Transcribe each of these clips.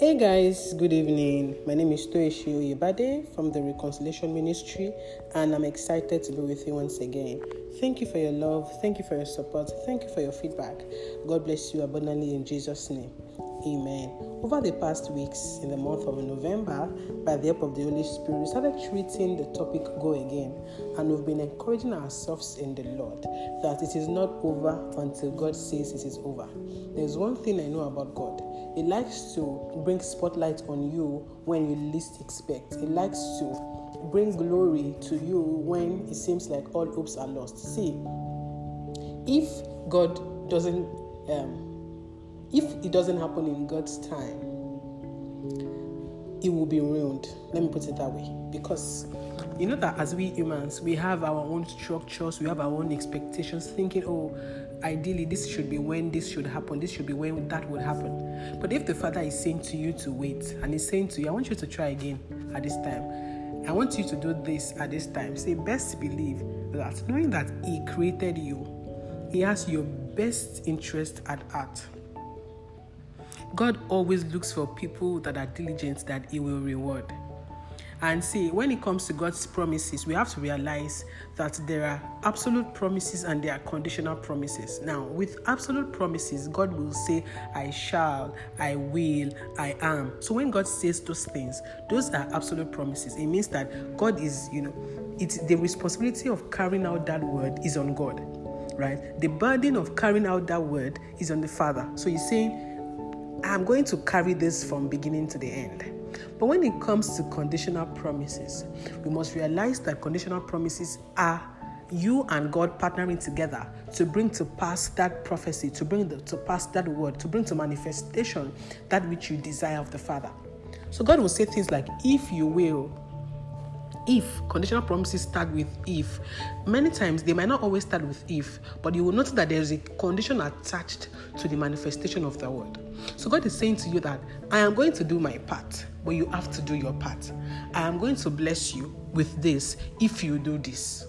Hey guys, good evening. My name is Toeshio Yebade from the Reconciliation Ministry, and I'm excited to be with you once again. Thank you for your love, thank you for your support, thank you for your feedback. God bless you abundantly in Jesus' name. Amen. Over the past weeks, in the month of November, by the help of the Holy Spirit, we started treating the topic Go Again, and we've been encouraging ourselves in the Lord that it is not over until God says it is over. There's one thing I know about God. He likes to bring spotlight on you when you least expect. He likes to bring glory to you when it seems like all hopes are lost. See, if God doesn't, if it doesn't happen in God's time, it will be ruined. Let me put it that way. Because you know that as we humans, we have our own structures, we have our own expectations, thinking, oh, ideally, this should be when this should happen. This should be when that would happen. But if the Father is saying to you to wait, and he's saying to you, I want you to try again at this time. I want you to do this at this time. Say, best believe that knowing that he created you, he has your best interest at heart. God always looks for people that are diligent that he will reward. And see, when it comes to God's promises, we have to realize that there are absolute promises and there are conditional promises. Now, with absolute promises, God will say, I shall, I will, I am. So when God says those things, those are absolute promises. It means that God is, it's the responsibility of carrying out that word is on God, right? The burden of carrying out that word is on the Father. So he's saying, I'm going to carry this from beginning to the end. But when it comes to conditional promises, we must realize that conditional promises are you and God partnering together to bring to pass that prophecy, to bring to pass that word, to bring to manifestation that which you desire of the Father. So God will say things like, if you will, if. Conditional promises start with if. Many times, they might not always start with if, but you will notice that there is a condition attached to the manifestation of the word. So God is saying to you that, I am going to do my part, but you have to do your part. I am going to bless you with this if you do this.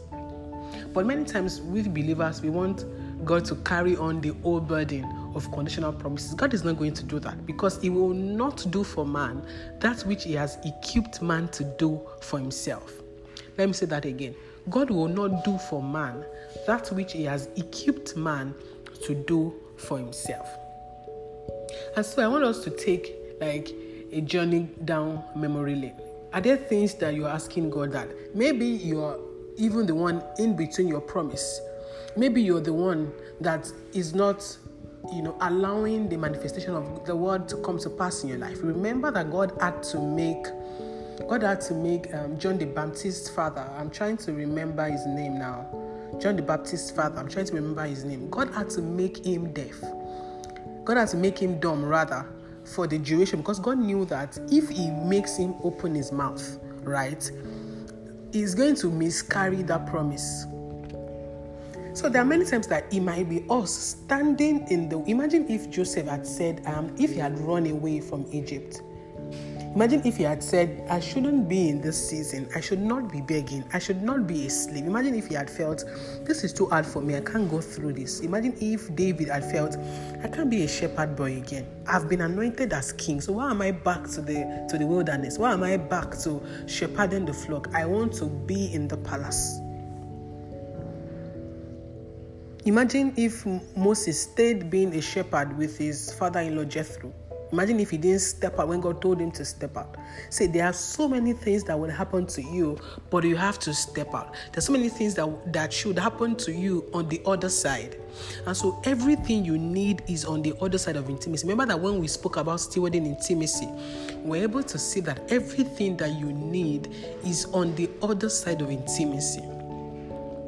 But many times with believers, we want God to carry on the old burden of conditional promises. God is not going to do that because he will not do for man that which he has equipped man to do for himself. Let me say that again. God will not do for man that which he has equipped man to do for himself. And so I want us to take a journey down memory lane. Are there things that you're asking God that maybe you're even the one in between your promise? Maybe you're the one that is not, allowing the manifestation of the word to come to pass in your life. Remember that God had to make John the Baptist's father. I'm trying to remember his name now. John the Baptist's father. I'm trying to remember his name. God had to make him deaf. God had to make him dumb, rather, for the duration, because God knew that if he makes him open his mouth, right, he's going to miscarry that promise. So there are many times that it might be us standing in the... Imagine if Joseph had said, if he had run away from Egypt. Imagine if he had said, I shouldn't be in this season. I should not be begging. I should not be a slave. Imagine if he had felt, this is too hard for me. I can't go through this. Imagine if David had felt, I can't be a shepherd boy again. I've been anointed as king. So why am I back to the wilderness? Why am I back to shepherding the flock? I want to be in the palace. Imagine if Moses stayed being a shepherd with his father-in-law Jethro. Imagine if he didn't step out when God told him to step out. See, there are so many things that will happen to you, but you have to step out. There's so many things that should happen to you on the other side. And so everything you need is on the other side of intimacy. Remember that when we spoke about stewarding intimacy, we're able to see that everything that you need is on the other side of intimacy.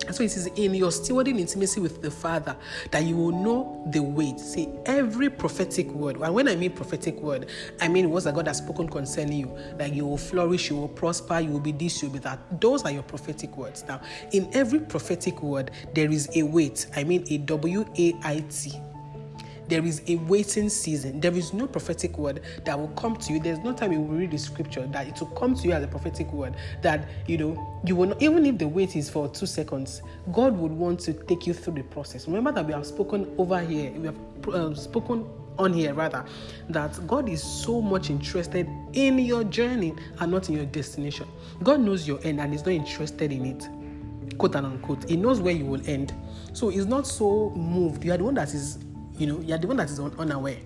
So it is in your stewarding intimacy with the Father that you will know the weight. See, every prophetic word, and when I mean prophetic word, I mean words that God has spoken concerning you. Like you will flourish, you will prosper, you will be this, you will be that. Those are your prophetic words. Now, in every prophetic word, there is a weight. I mean a W-A-I-T. There is a waiting season. There is no prophetic word that will come to you. There's no time you will read the scripture that it will come to you as a prophetic word that, you will not, even if the wait is for 2 seconds, God would want to take you through the process. Remember that we have spoken over here. We have spoken on here rather, that God is so much interested in your journey and not in your destination. God knows your end and is not interested in it, quote and unquote. He knows where you will end, so he's not so moved. You are the one that is, you are the one that is unaware.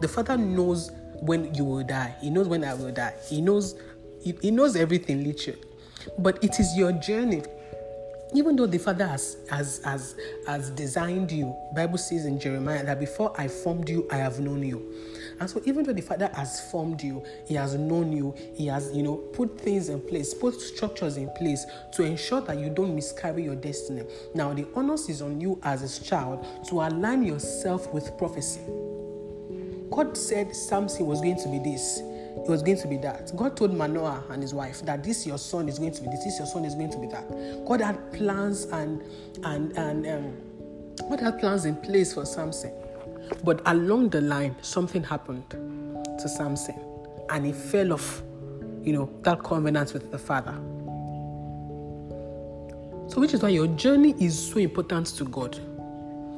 The Father knows when you will die. He knows when I will die. He knows. He knows everything, literally. But it is your journey. Even though the Father has designed you, Bible says in Jeremiah that before I formed you, I have known you. And so even though the Father has formed you, he has known you, he has, put things in place, put structures in place to ensure that you don't miscarry your destiny. Now, the onus is on you as his child to align yourself with prophecy. God said Samson was going to be this. It was going to be that. God told Manoah and his wife that this your son is going to be this. This your son is going to be that. God had plans and God had plans in place for Samson, but along the line something happened to Samson, and he fell off, that covenant with the Father. So, which is why your journey is so important to God.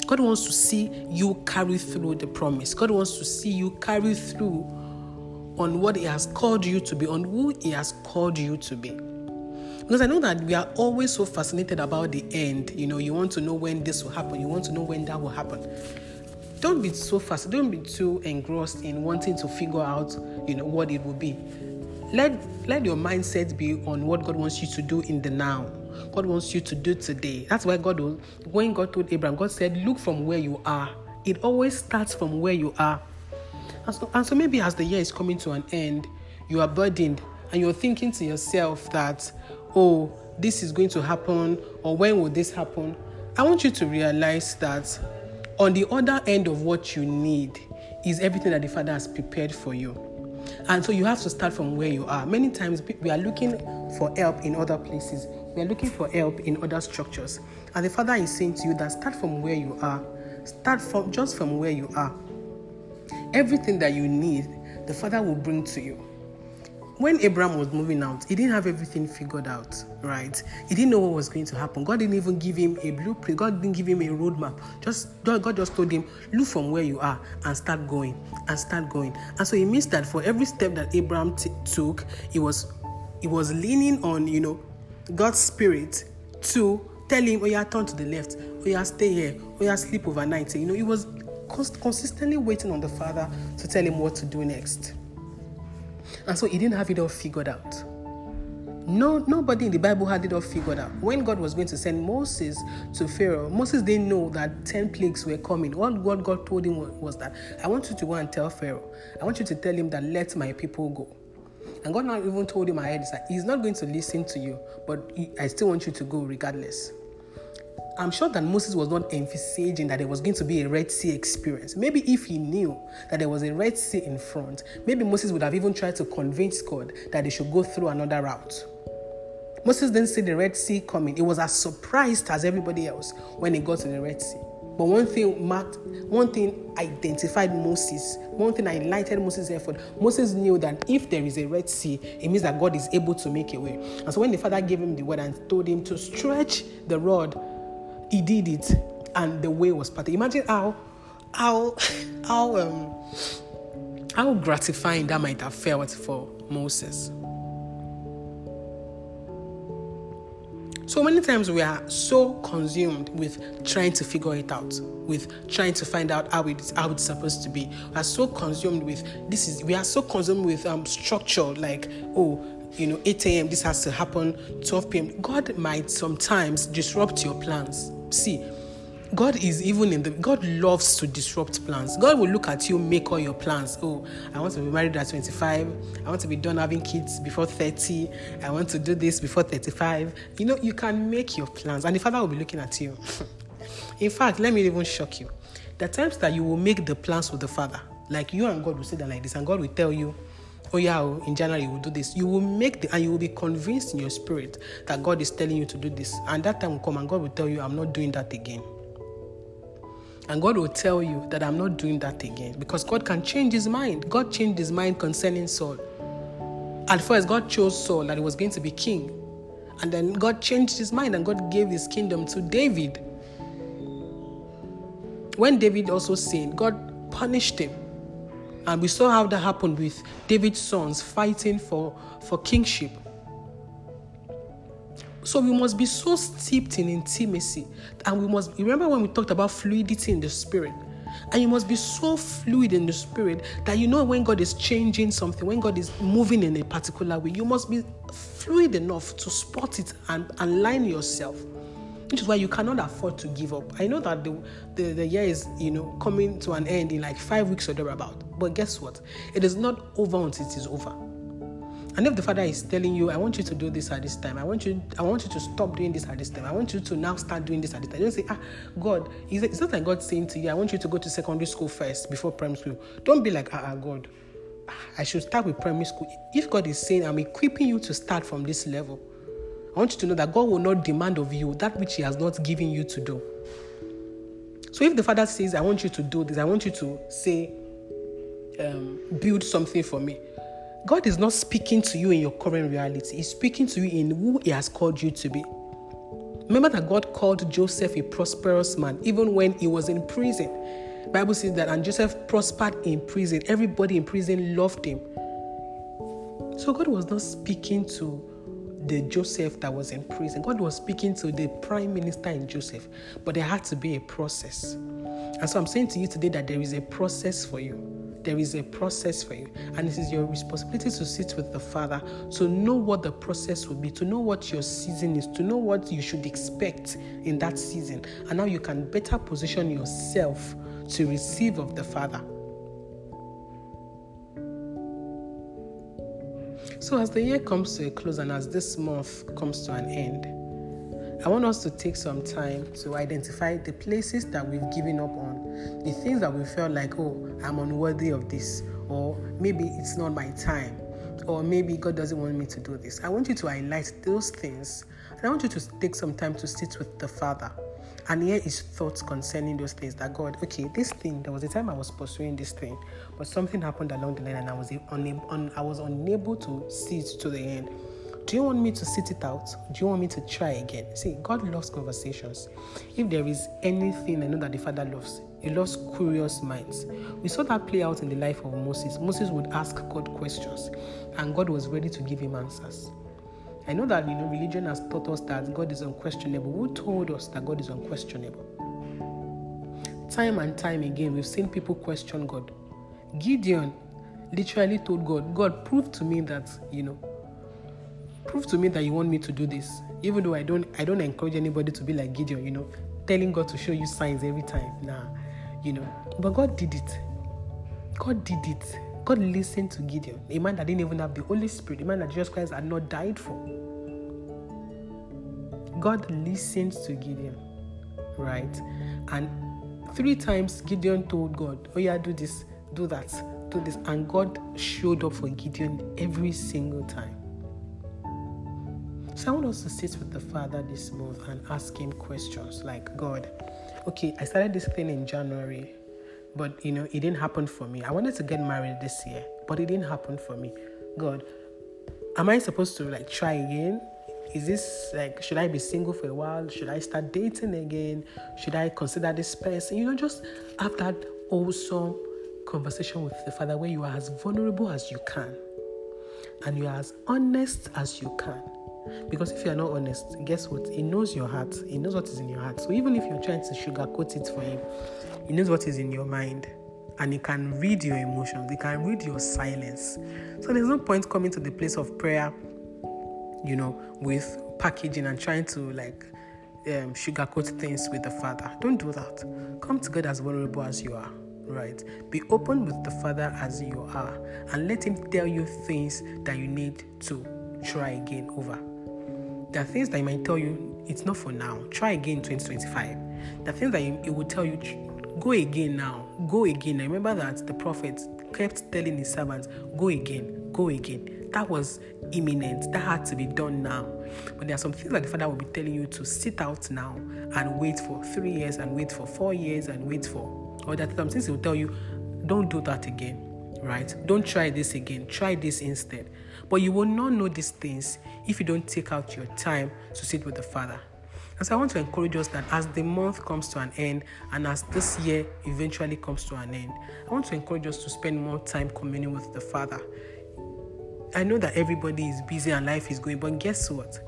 God wants to see you carry through the promise. God wants to see you carry through on what he has called you to be, on who he has called you to be. Because I know that we are always so fascinated about the end. You want to know when this will happen. You want to know when that will happen. Don't be so fast. Don't be too engrossed in wanting to figure out, what it will be. Let your mindset be on what God wants you to do in the now. God wants you to do today. That's why when God told Abraham, God said, look from where you are. It always starts from where you are. And so maybe as the year is coming to an end, you are burdened and you're thinking to yourself that, oh, this is going to happen, or when will this happen? I want you to realize that on the other end of what you need is everything that the Father has prepared for you. And so you have to start from where you are. Many times we are looking for help in other places. We are looking for help in other structures. And the Father is saying to you that start from where you are. Start from just from where you are. Everything that you need, the Father will bring to you. When Abraham was moving out, he didn't have everything figured out, right? He didn't know what was going to happen. God didn't even give him a blueprint. God didn't give him a roadmap. God just told him, look from where you are and start going, and start going. And so it means that for every step that Abraham took, he was leaning on, God's spirit to tell him, oh, yeah, turn to the left. Oh, yeah, stay here. Oh, yeah, sleep overnight. He was consistently waiting on the Father to tell him what to do next. And so he didn't have it all figured out. No, nobody in the Bible had it all figured out. When God was going to send Moses to Pharaoh, Moses didn't know that 10 plagues were coming. All God told him was that, I want you to go and tell Pharaoh. I want you to tell him that let my people go. And God not even told him ahead that he's not going to listen to you, but I still want you to go regardless. I'm sure that Moses was not envisaging that there was going to be a Red Sea experience. Maybe if he knew that there was a Red Sea in front, maybe Moses would have even tried to convince God that they should go through another route. Moses didn't see the Red Sea coming. He was as surprised as everybody else when he got to the Red Sea. But one thing identified Moses. One thing highlighted Moses' effort. Moses knew that if there is a Red Sea, it means that God is able to make a way. And so when the Father gave him the word and told him to stretch the rod, he did it, and the way was parted. Imagine how gratifying that might have felt for Moses. So many times we are so consumed with trying to figure it out, with trying to find out how it's supposed to be. We are so consumed with structure, like, oh, 8 a.m. this has to happen, 12 p.m. God might sometimes disrupt your plans. See, God loves to disrupt plans. God will look at you, make all your plans. Oh, I want to be married at 25. I want to be done having kids before 30. I want to do this before 35. You can make your plans, and the Father will be looking at you. In fact, let me even shock you. The times that you will make the plans with the Father, like you and God will sit down like this, and God will tell you, oh yeah, in January you will do this. You will make and you will be convinced in your spirit that God is telling you to do this. And that time will come and God will tell you, I'm not doing that again. And God will tell you that I'm not doing that again. Because God can change his mind. God changed his mind concerning Saul. At first, God chose Saul that he was going to be king. And then God changed his mind and God gave his kingdom to David. When David also sinned, God punished him. And we saw how that happened with David's sons fighting for kingship. So we must be so steeped in intimacy. And we must, remember when we talked about fluidity in the spirit. And you must be so fluid in the spirit that you know when God is changing something, when God is moving in a particular way, you must be fluid enough to spot it and align yourself. Which is why you cannot afford to give up. I know that the year is, coming to an end in like 5 weeks or thereabout. But guess what? It is not over until it is over. And if the Father is telling you, I want you to do this at this time, I want you to stop doing this at this time, I want you to now start doing this at this time. Don't say, God, it's not like God saying to you, I want you to go to secondary school first before primary school. Don't be like, God, I should start with primary school. If God is saying, I'm equipping you to start from this level, I want you to know that God will not demand of you that which He has not given you to do. So if the Father says, I want you to do this, I want you to say, build something for me, God is not speaking to you in your current reality. He's speaking to you in who He has called you to be. Remember that God called Joseph a prosperous man, even when he was in prison. The Bible says that, and Joseph prospered in prison. Everybody in prison loved him. So God was not speaking to the Joseph that was in prison. God was speaking to the prime minister in Joseph. But there had to be a process. And so I'm saying to you today that there is a process for you. There is a process for you. And it is your responsibility to sit with the Father, to know what the process will be, to know what your season is, to know what you should expect in that season. And now you can better position yourself to receive of the Father. So as the year comes to a close and as this month comes to an end, I want us to take some time to identify the places that we've given up on, the things that we felt like, I'm unworthy of this, or maybe it's not my time, or maybe God doesn't want me to do this. I want you to highlight those things, and I want you to take some time to sit with the Father. And here is thoughts concerning those things that God, this thing, there was a time I was pursuing this thing, but something happened along the line and I was unable to see it to the end. Do you want me to sit it out? Do you want me to try again? See, God loves conversations. If there is anything I know that the Father loves, He loves curious minds. We saw that play out in the life of Moses. Moses would ask God questions, and God was ready to give him answers. I know that, religion has taught us that God is unquestionable. Who told us that God is unquestionable? Time and time again, we've seen people question God. Gideon literally told God, God, prove to me that you want me to do this. Even though I don't encourage anybody to be like Gideon, telling God to show you signs every time. But God did it. God listened to Gideon, a man that didn't even have the Holy Spirit, a man that Jesus Christ had not died for. God listened to Gideon, right? And 3 times Gideon told God, do this, do that, do this. And God showed up for Gideon every single time. So I want us to sit with the Father this month and ask Him questions like, God, I started this thing in January, but, it didn't happen for me. I wanted to get married this year, but it didn't happen for me. God, am I supposed to, try again? Is this, should I be single for a while? Should I start dating again? Should I consider this person? Just have that awesome conversation with the Father where you are as vulnerable as you can and you are as honest as you can. Because if you are not honest, guess what? He knows your heart. He knows what is in your heart. So even if you're trying to sugarcoat it for Him, He knows what is in your mind. And He can read your emotions. He can read your silence. So there's no point coming to the place of prayer, with packaging and trying to, sugarcoat things with the Father. Don't do that. Come to God as vulnerable as you are. Right? Be open with the Father as you are. And let Him tell you things that you need to try again over. There are things that He might tell you, it's not for now. Try again 2025. The things that He will tell you, go again now. Go again. I remember that the prophet kept telling his servants, go again, go again. That was imminent. That had to be done now. But there are some things that the Father will be telling you to sit out now and wait for 3 years and wait for 4 years and wait for. Or there are some things He will tell you, don't do that again. Right? Don't try this again. Try this instead. But you will not know these things if you don't take out your time to sit with the Father. And so I want to encourage us that as the month comes to an end and as this year eventually comes to an end, I want to encourage us to spend more time communing with the Father. I know that everybody is busy and life is going, but guess what?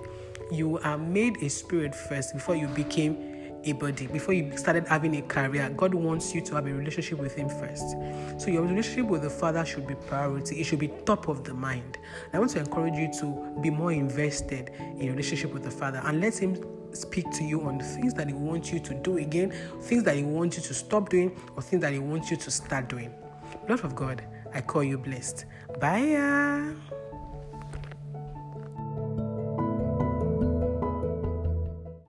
You are made a spirit first before you became a body. Before you started having a career, God wants you to have a relationship with Him first. So your relationship with the Father should be priority. It should be top of the mind. I want to encourage you to be more invested in your relationship with the Father and let Him speak to you on the things that He wants you to do again, things that He wants you to stop doing, or things that He wants you to start doing. Lord of God, I call you blessed. Bye.